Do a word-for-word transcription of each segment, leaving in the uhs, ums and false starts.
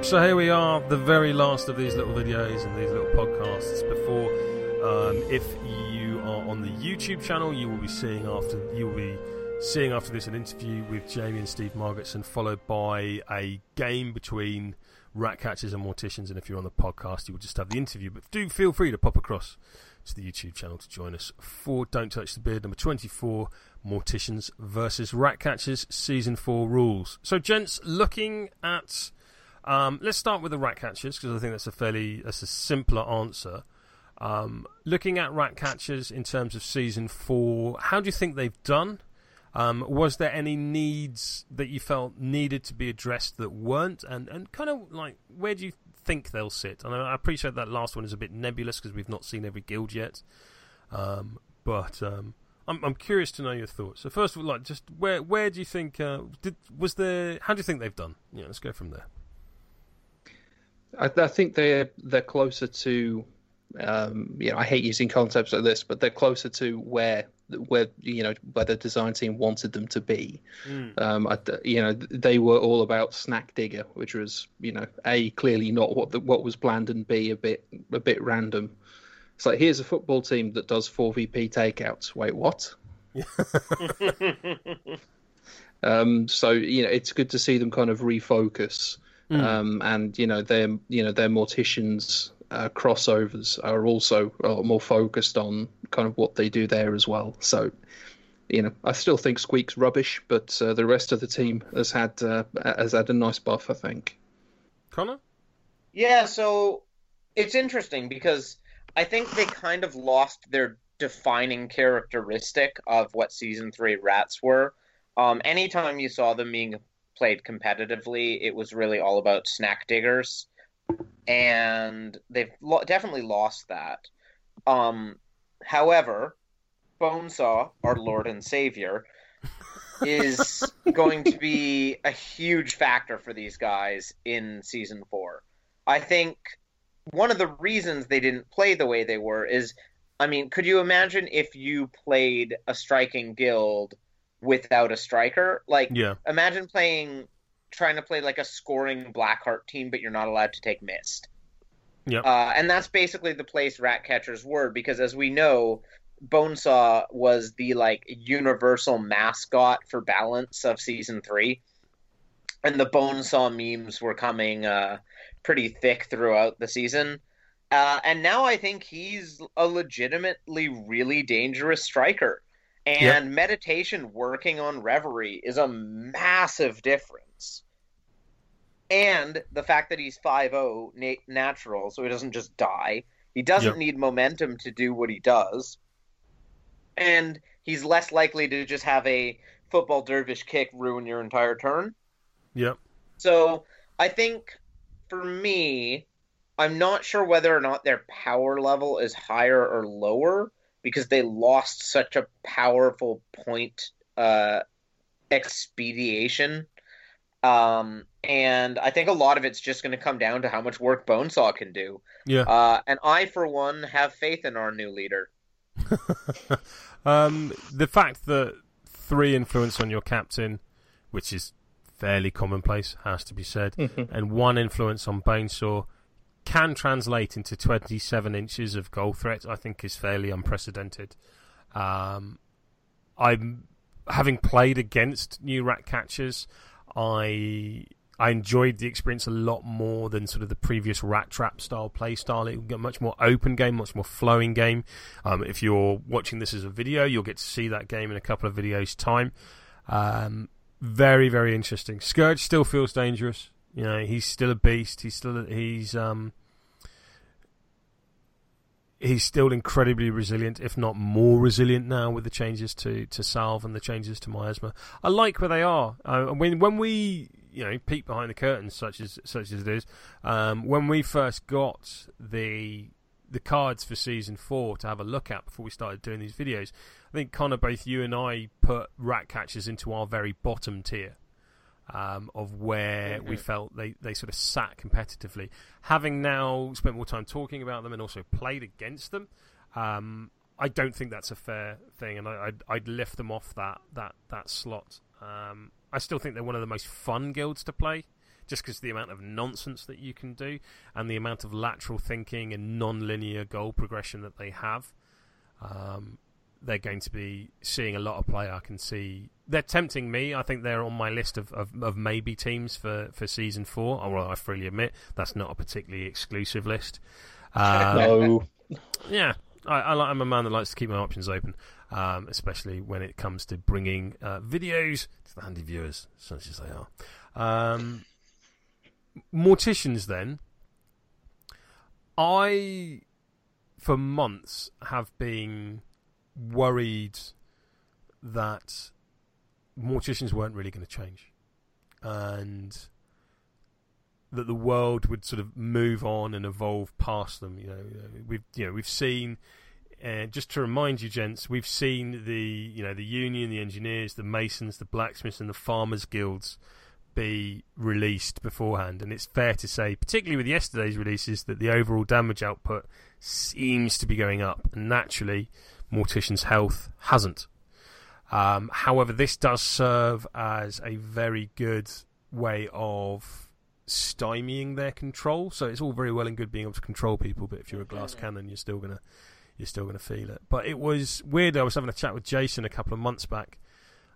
So here we are, the very last of these little videos and these little podcasts before. Um, if you are on the YouTube channel, you will be seeing after you will be seeing after this an interview with Jamie and Steve Margitson, followed by a game between rat catchers and morticians. And if you're on the podcast, you will just have the interview. But do feel free to pop across to the YouTube channel to join us for Don't Touch the Beard number twenty-four, Morticians versus Rat Catchers, Season four Rules. So, gents, looking at... Um, let's start with the rat catchers, because I think that's a fairly that's a simpler answer. Um, looking at rat catchers in terms of season four, how do you think they've done? Um, was there any needs that you felt needed to be addressed that weren't? And, and kind of like, where do you think they'll sit? And I appreciate that last one is a bit nebulous because we've not seen every guild yet. Um, but um, I'm, I'm curious to know your thoughts. So first of all, like, just where where do you think uh, did was there? How do you think they've done? Yeah, let's go from there. I, I think they're they're closer to, um, you know, I hate using concepts like this, but they're closer to where where you know where the design team wanted them to be. Mm. Um, I, you know, they were all about snack digger, which was you know a clearly not what the, what was planned, and b a bit a bit random. It's like, here's a football team that does four v p takeouts. Wait, what? um, so you know, it's good to see them kind of refocus. Mm. Um, and you know their you know their morticians uh, crossovers are also a lot more focused on kind of what they do there as well. So, you know, I still think Squeak's rubbish, but uh, the rest of the team has had uh, has had a nice buff, I think. Connor? Yeah, so it's interesting because I think they kind of lost their defining characteristic of what season three rats were. Um, anytime you saw them being played competitively, it was really all about snack diggers, and they've lo- definitely lost that. Um, however, Bonesaw, our Lord and Savior, is going to be a huge factor for these guys in Season four. I think one of the reasons they didn't play the way they were is, I mean, could you imagine if you played a striking guild without a striker? Like, yeah. Imagine playing, trying to play like a scoring Blackheart team, but you're not allowed to take Myst. Yep. Uh, and that's basically the place rat catchers were, because as we know, Bonesaw was the like universal mascot for balance of season three. And the Bonesaw memes were coming uh, pretty thick throughout the season. Uh, and now I think he's a legitimately really dangerous striker. And yep. Meditation working on Reverie is a massive difference. And the fact that he's five oh na- natural, so he doesn't just die. He doesn't yep. need momentum to do what he does. And he's less likely to just have a football dervish kick ruin your entire turn. Yep. So I think, for me, I'm not sure whether or not their power level is higher or lower, because they lost such a powerful point uh, expediation. Um, and I think a lot of it's just going to come down to how much work Bonesaw can do. Yeah. Uh, and I, for one, have faith in our new leader. um, the fact that three influence on your captain, which is fairly commonplace, has to be said, mm-hmm. and one influence on Bonesaw, can translate into twenty-seven inches of goal threat, I think is fairly unprecedented. Um, I'm having played against new rat catchers, I I enjoyed the experience a lot more than sort of the previous rat trap style play style. It got much more open game, much more flowing game. Um, if you're watching this as a video, you'll get to see that game in a couple of videos' time. Um, very, very interesting. Scourge still feels dangerous. You know, he's still a beast. He's still he's um he's still incredibly resilient, if not more resilient now with the changes to, to Salve and the changes to Miasma. I like where they are. Uh, when when we you know peek behind the curtains, such as such as it is, um, when we first got the the cards for season four to have a look at before we started doing these videos, I think Connor, both you and I put rat catchers into our very bottom tier. Um, of where mm-hmm. we felt they, they sort of sat competitively. Having now spent more time talking about them and also played against them, um, I don't think that's a fair thing, and I, I'd, I'd lift them off that that, that slot. Um, I still think they're one of the most fun guilds to play. just because the amount of nonsense that you can do and the amount of lateral thinking and non-linear goal progression that they have. Um, they're going to be seeing a lot of play. I can see they're tempting me. I think they're on my list of, of, of maybe teams for, for season four. Although I freely admit that's not a particularly exclusive list. Uh, no. Yeah, I, I, I'm a man that likes to keep my options open, um, especially when it comes to bringing uh, videos to the handy viewers, such as they are. Um, morticians, then. I, for months, have been worried that morticians weren't really going to change and that the world would sort of move on and evolve past them. You know, we've, you know, we've seen, uh, just to remind you, gents, we've seen the, you know, the union, the engineers, the masons, the blacksmiths and the farmers guilds be released beforehand. And it's fair to say, particularly with yesterday's releases, that the overall damage output seems to be going up. And naturally, Mortician's health hasn't. Um, however, this does serve as a very good way of stymieing their control. So it's all very well and good being able to control people, but if you're a glass cannon, you're still gonna you're still gonna feel it. But it was weird. I was having a chat with Jason a couple of months back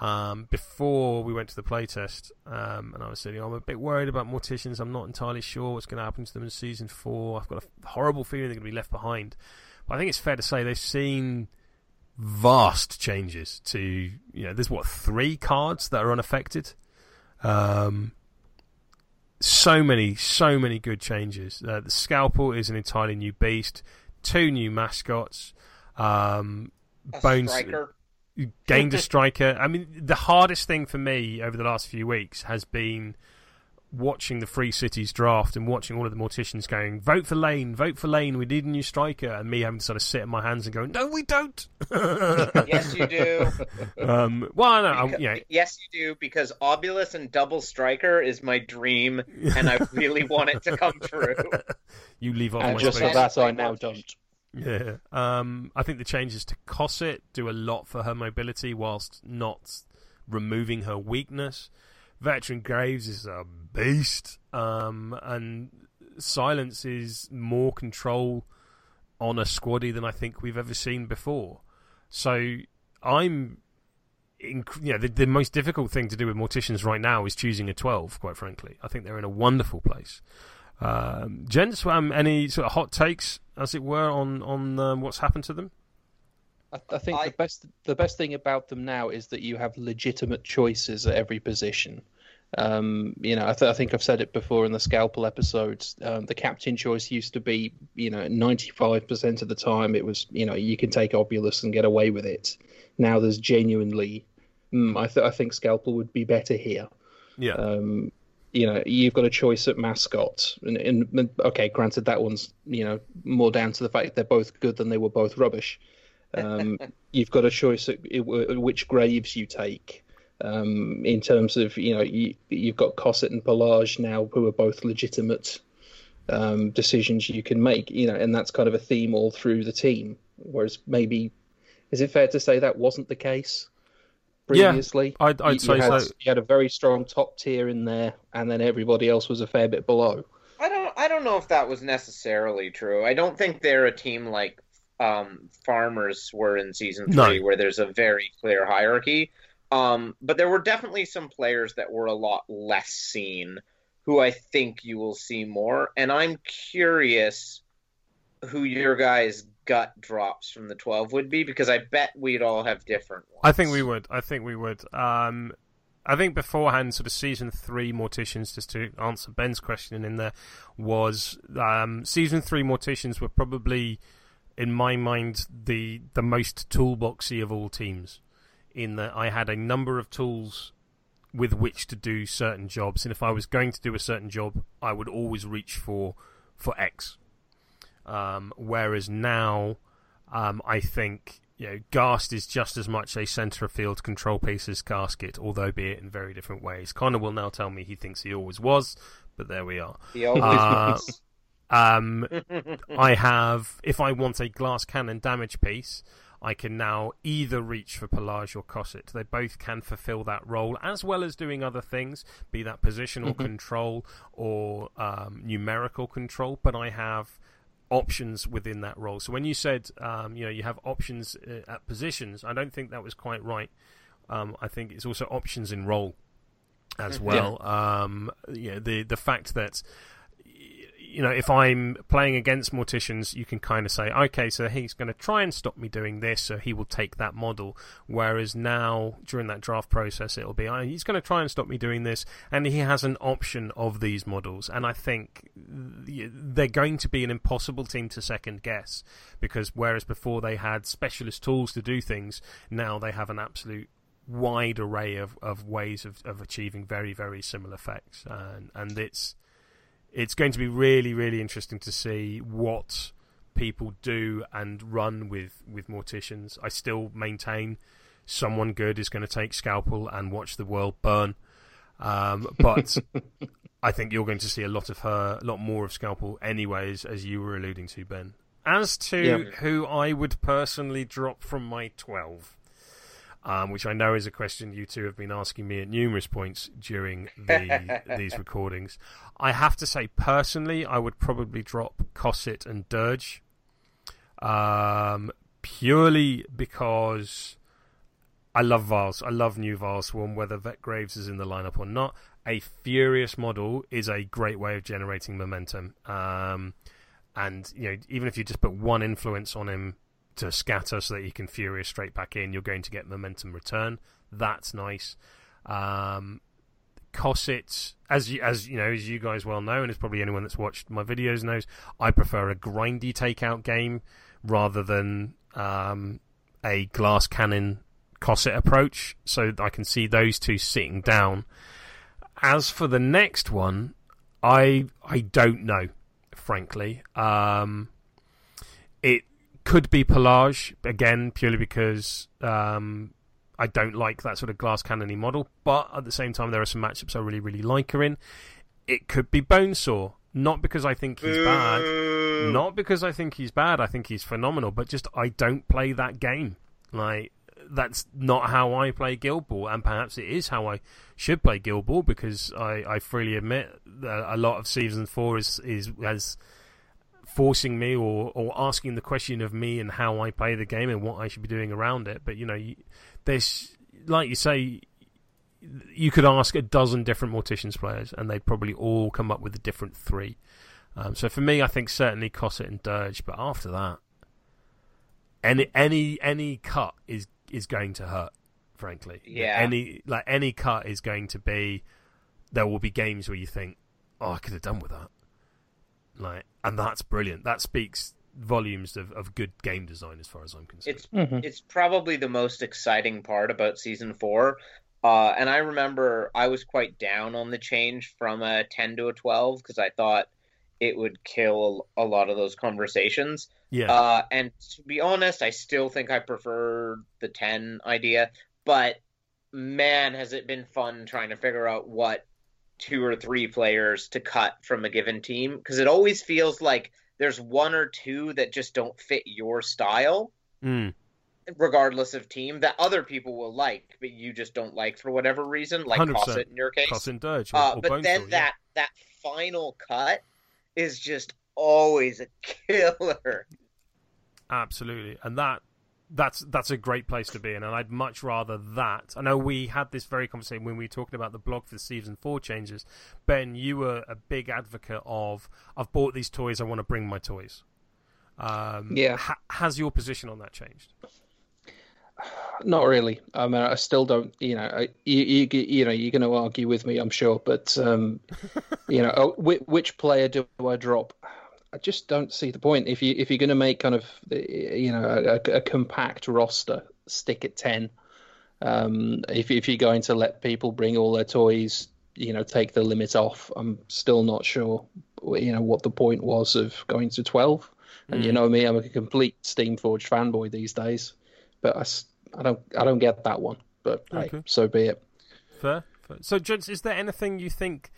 um, before we went to the playtest, um, and I was saying, you know, I'm a bit worried about Morticians. I'm not entirely sure what's going to happen to them in season four. I've got a horrible feeling they're going to be left behind. But I think it's fair to say they've seen vast changes to, you know, there's what, three cards that are unaffected. Um, so many, so many good changes. Uh, the Scalpel is an entirely new beast, two new mascots, um, Bones gained a striker. I mean, the hardest thing for me over the last few weeks has been watching the Free Cities draft and watching all of the morticians going, vote for Lane, vote for Lane, we need a new striker, and me having to sort of sit in my hands and go, no, we don't. Yes, you do. Um, well, no, because, yeah. Yes, you do, because Obulus and double striker is my dream, and I really want it to come true. You leave off. And just so that I now don't. Yeah. Um, I think the changes to Cosset do a lot for her mobility whilst not removing her weakness. Veteran Graves is a beast, um, and Silence is more control on a squaddy than I think we've ever seen before. So I'm, inc- you know, the, the most difficult thing to do with Morticians right now is choosing a twelve, quite frankly. I think they're in a wonderful place. Um, gents, um, any sort of hot takes, as it were, on, on um, what's happened to them? I, I think I... the best the best thing about them now is that you have legitimate choices at every position. Um, you know, I, th- I think I've said it before in the Scalpel episodes. Um, the captain choice used to be, you know, ninety-five percent of the time it was, you know, you can take Obulus and get away with it. Now there's genuinely, mm, I, th- I think Scalpel would be better here. Yeah. Um, you know, you've got a choice at mascot, and, and, and okay, granted that one's, you know, more down to the fact they're both good than they were both rubbish. um, you've got a choice at which Graves you take. Um, in terms of, you know, you, you've got Cosset and Pelage now, who are both legitimate um, decisions you can make. You know, and that's kind of a theme all through the team. Whereas maybe, is it fair to say that wasn't the case previously? Yeah, I'd, I'd you, say you had, so. You had a very strong top tier in there, and then everybody else was a fair bit below. I don't, I don't know if that was necessarily true. I don't think they're a team like Um, farmers were in season three, no. where there's a very clear hierarchy. Um, but there were definitely some players that were a lot less seen, who I think you will see more. And I'm curious who your guys' gut drops from the twelve would be, because I bet we'd all have different ones. I think we would. I think we would. Um, I think beforehand, sort of season three morticians, just to answer Ben's question in there, was um, season three morticians were probably, in my mind, the the most toolboxy of all teams, in that I had a number of tools with which to do certain jobs, and if I was going to do a certain job, I would always reach for for X. Um, whereas now, um, I think, you know, Ghast is just as much a centre of field control piece as Gasket, although be it in very different ways. Connor will now tell me he thinks he always was, but there we are. He always uh, was. Um, I have, if I want a glass cannon damage piece, I can now either reach for Pelage or Cosset. They both can fulfill that role, as well as doing other things, be that positional mm-hmm. control or um, numerical control, but I have options within that role. So when you said um, you know, you have options uh, at positions, I don't think that was quite right. Um, I think it's also options in role as well. Yeah. Um, you know, the the fact that, you know, if I'm playing against Morticians, you can kind of say, okay, so he's going to try and stop me doing this, so he will take that model. Whereas now, during that draft process, it'll be, oh, he's going to try and stop me doing this, and he has an option of these models. And I think they're going to be an impossible team to second guess, because whereas before they had specialist tools to do things, now they have an absolute wide array of, of ways of, of achieving very, very similar effects. And, and it's... It's going to be really, really interesting to see what people do and run with, with Morticians. I still maintain someone good is going to take Scalpel and watch the world burn. Um, but I think you're going to see a lot of her, a lot more of Scalpel anyways, as you were alluding to, Ben. As to yep. who I would personally drop from my twelve, um, which I know is a question you two have been asking me at numerous points during the, these recordings. I have to say, personally, I would probably drop Cosset and Dirge, um, purely because I love Viles. I love new Vileswarm, whether Vet Graves is in the lineup or not. A furious model is a great way of generating momentum, um, and you know, even if you just put one influence on him to scatter so that you can furious straight back in, you're going to get momentum return. That's nice. Um, Cosset, as you, as you know, as you guys well know, and as probably anyone that's watched my videos knows, I prefer a grindy takeout game rather than um, a glass cannon Cosset approach. So I can see those two sitting down. As for the next one, I I don't know, frankly. Um, it. Could be Pelage, again, purely because um, I don't like that sort of glass cannony model, but at the same time, there are some matchups I really, really like her in. It could be Bonesaw, not because I think he's bad, not because I think he's bad, I think he's phenomenal, but just I don't play that game. Like, that's not how I play Guild Ball, and perhaps it is how I should play Guild Ball, because I, I freely admit that a lot of Season four is is as... forcing me or, or asking the question of me and how I play the game and what I should be doing around it. But, you know, you, there's, like you say, you could ask a dozen different Morticians players and they'd probably all come up with a different three. Um, so for me, I think certainly Cosset and Dirge, but after that, any any any cut is is going to hurt, frankly. Yeah. Any, like, any cut is going to be, there will be games where you think, oh, I could have done with that. Like, and that's brilliant. That speaks volumes of, of good game design, as far as I'm concerned. It's mm-hmm. it's probably the most exciting part about Season four. Uh, and I remember I was quite down on the change from a ten to a twelve because I thought it would kill a lot of those conversations. Yeah. Uh, and to be honest, I still think I prefer the ten idea. But, man, has it been fun trying to figure out what two or three players to cut from a given team, because it always feels like there's one or two that just don't fit your style, mm. regardless of team, that other people will like, but you just don't like for whatever reason, like Cosset in your case. Cosset, Dirge, or, uh, or but then or, that, yeah. that final cut is just always a killer. Absolutely. And that That's that's a great place to be in, and I'd much rather that. I know we had this very conversation when we were talking about the blog for the Season four changes. Ben, you were a big advocate of, I've bought these toys, I want to bring my toys. Um, yeah. Ha- has your position on that changed? Not really. I mean, I still don't, you know, I, you, you, you know, you're going to argue with me, I'm sure, but, um, you know, which, which player do I drop? I just don't see the point. If you if you're going to make kind of, you know, a, a compact roster, stick at ten. Um, if if you're going to let people bring all their toys, you know, take the limit off. I'm still not sure, you know, what the point was of going to twelve. And mm. you know me, I'm a complete Steamforged fanboy these days. But I, I don't I don't get that one. But okay. Hey, so be it. Fair. Fair. So, Judge, is there anything you think?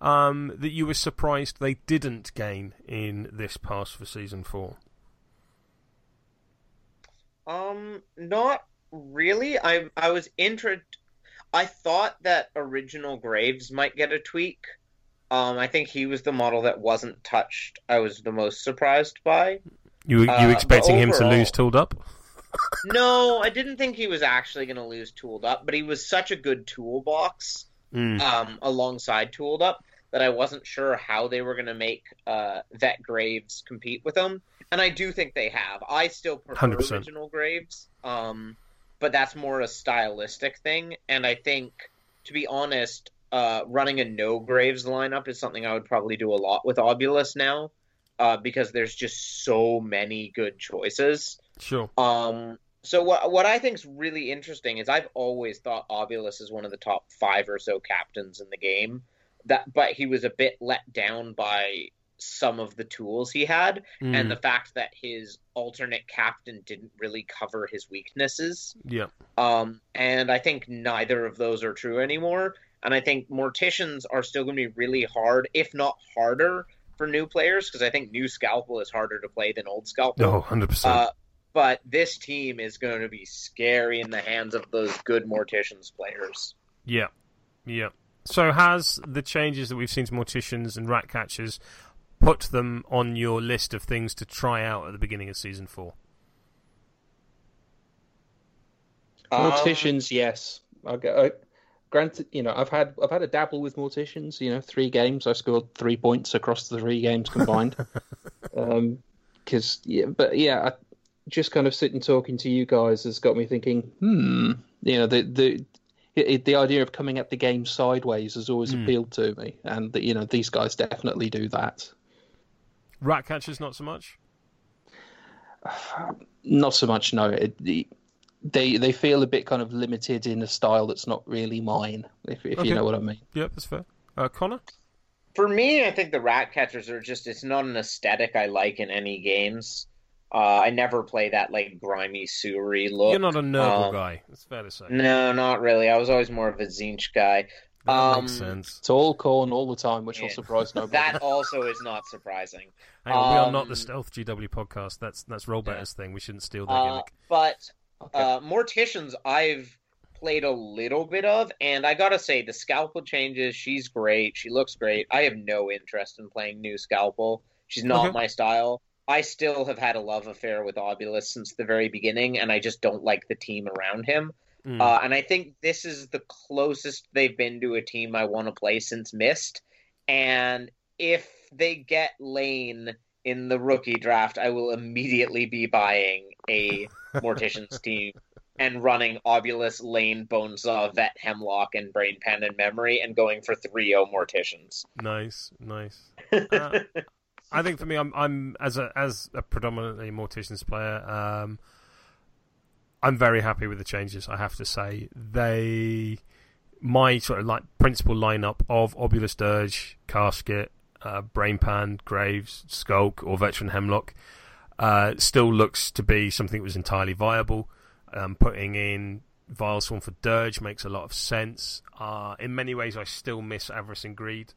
Um, that you were surprised they didn't gain in this pass for Season four? Um, not really. I I was intro. I thought that original Graves might get a tweak. Um, I think he was the model that wasn't touched. I was the most surprised by. You you uh, expecting overall, him to lose Tooled Up? No, I didn't think he was actually going to lose Tooled Up, but he was such a good toolbox mm. um, alongside Tooled Up that I wasn't sure how they were going to make uh, that Graves compete with him. And I do think they have. I still prefer one hundred percent original Graves, um, but that's more a stylistic thing. And I think, to be honest, uh, running a no Graves lineup is something I would probably do a lot with Obulus now uh, because there's just so many good choices. Sure. Um, so what what I think is really interesting is I've always thought Obulus is one of the top five or so captains in the game. That, but he was a bit let down by some of the tools he had, mm. and the fact that his alternate captain didn't really cover his weaknesses. Yeah. Um, and I think neither of those are true anymore. And I think Morticians are still going to be really hard, if not harder, for new players, because I think new Scalpel is harder to play than old Scalpel. Oh, one hundred percent. Uh, but this team is going to be scary in the hands of those good Morticians players. Yeah. Yeah. So has the changes that we've seen to Morticians and Rat Catchers put them on your list of things to try out at the beginning of Season four? Um, Morticians, yes. I, I, granted, you know, I've had I've had a dabble with Morticians, you know, three games. I scored three points across the three games combined. um, 'cause, yeah, but, yeah, I, just kind of sitting talking to you guys has got me thinking, hmm, you know, the... the It, the idea of coming at the game sideways has always mm. appealed to me, and the, you know, these guys definitely do that. Rat Catchers, not so much. Not so much. No, it, the, they they feel a bit kind of limited in a style that's not really mine. If, if okay. you know what I mean. Yeah, that's fair. Uh, Connor, for me, I think the Rat Catchers are just—it's not an aesthetic I like in any games. Uh, I never play that, like, grimy, sewery look. You're not a Nurgle um, guy, it's fair to say. No, not really. I was always more of a Tzeentch guy. That um, makes sense. It's all corn all the time, which yeah. will surprise nobody. That also is not surprising. Hang on, um, we are not the Stealth G W podcast. That's that's Rollbetter's yeah. thing. We shouldn't steal that uh, gimmick. But okay. uh, Morticians, I've played a little bit of, and I gotta say, the Scalpel changes. She's great. She looks great. I have no interest in playing new Scalpel. She's not okay. my style. I still have had a love affair with Obulus since the very beginning, and I just don't like the team around him. Mm. Uh, and I think this is the closest they've been to a team I want to play since Myst. And if they get Lane in the rookie draft, I will immediately be buying a Morticians team and running Obulus, Lane, Bonesaw, Vet, Hemlock, and Brain Pan and Memory, and going for three oh Morticians. Nice, nice. Uh... I think for me, I'm I'm as a as a predominantly Morticians player, um, I'm very happy with the changes. I have to say, they my sort of like principal lineup of Obulus, Dirge, Gasket, uh, Brain Pan, Graves, Skulk, or Veteran Hemlock uh, still looks to be something that was entirely viable. Um, putting in Vileswarm for Dirge makes a lot of sense. Uh, in many ways, I still miss Avarice and Greed.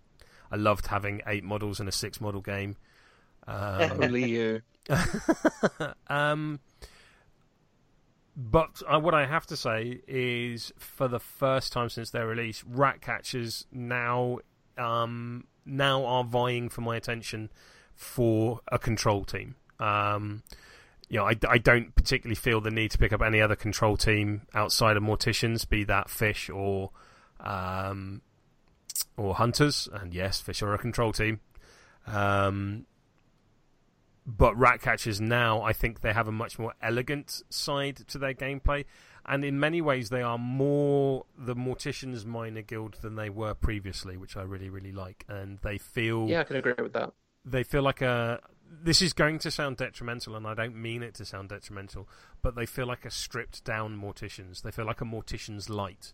I loved having eight models in a six model game. Um, Only you. um, but uh, what I have to say is, for the first time since their release, Rat Catchers now um, now are vying for my attention for a control team. Um, you know, I, I don't particularly feel the need to pick up any other control team outside of Morticians, be that Fish or. Um, Or Hunters, and yes, Fish are a control team. Um, but Rat Catchers now, I think they have a much more elegant side to their gameplay. And in many ways, they are more the Morticians Minor Guild than they were previously, which I really, really like. And they feel... Yeah, I can agree with that. They feel like a... This is going to sound detrimental, and I don't mean it to sound detrimental, but they feel like a stripped-down Morticians. They feel like a Morticians light.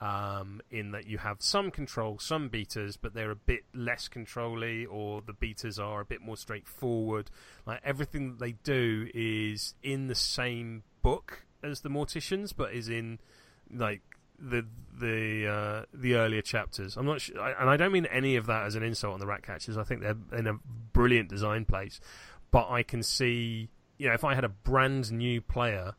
Um, in that you have some control, some beaters, but they're a bit less controlly, or the beaters are a bit more straightforward. Like, everything that they do is in the same book as the Morticians, but is in like the the uh, the earlier chapters. I'm not sure, I, and I don't mean any of that as an insult on the Rat Catchers. I think they're in a brilliant design place, but I can see, you know, if I had a brand new player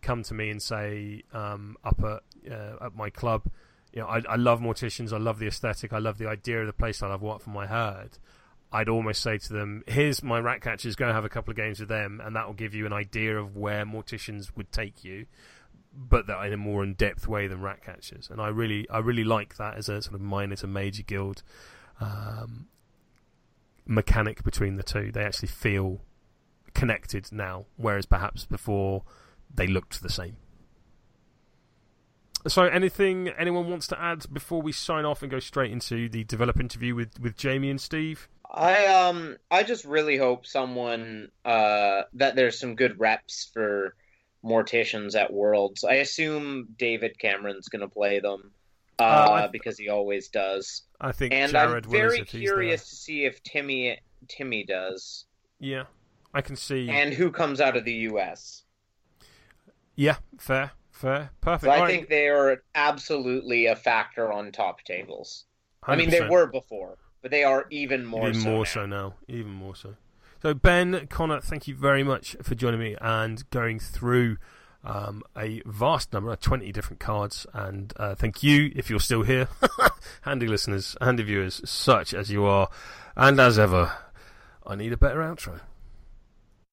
come to me and say, um, up at uh, at my club, you know, I, I love morticians, I love the aesthetic, I love the idea of the playstyle, I've worked for my herd, I'd almost say to them, here's my rat catchers, go have a couple of games with them, and that will give you an idea of where morticians would take you, but that in a more in-depth way than rat catchers. And I really I really like that as a sort of minor to major guild um, mechanic between the two. They actually feel connected now, whereas perhaps before they looked the same. So anything anyone wants to add before we sign off and go straight into the develop interview with, with Jamie and Steve? I um I just really hope someone uh that there's some good reps for morticians at Worlds. I assume David Cameron's going to play them uh, uh th- because he always does. I think and Jared I'm very curious to see if Timmy Timmy does. Yeah, I can see. And who comes out of the U S? Yeah, fair. Fair. Perfect. So I right. think they are absolutely a factor on top tables. one hundred percent. I mean, they were before, but they are even more even so Even more now. so now. Even more so. So, Ben, Connor, thank you very much for joining me and going through um, a vast number, twenty different cards. And uh, thank you, if you're still here. Handy listeners, handy viewers, such as you are. And as ever, I need a better outro.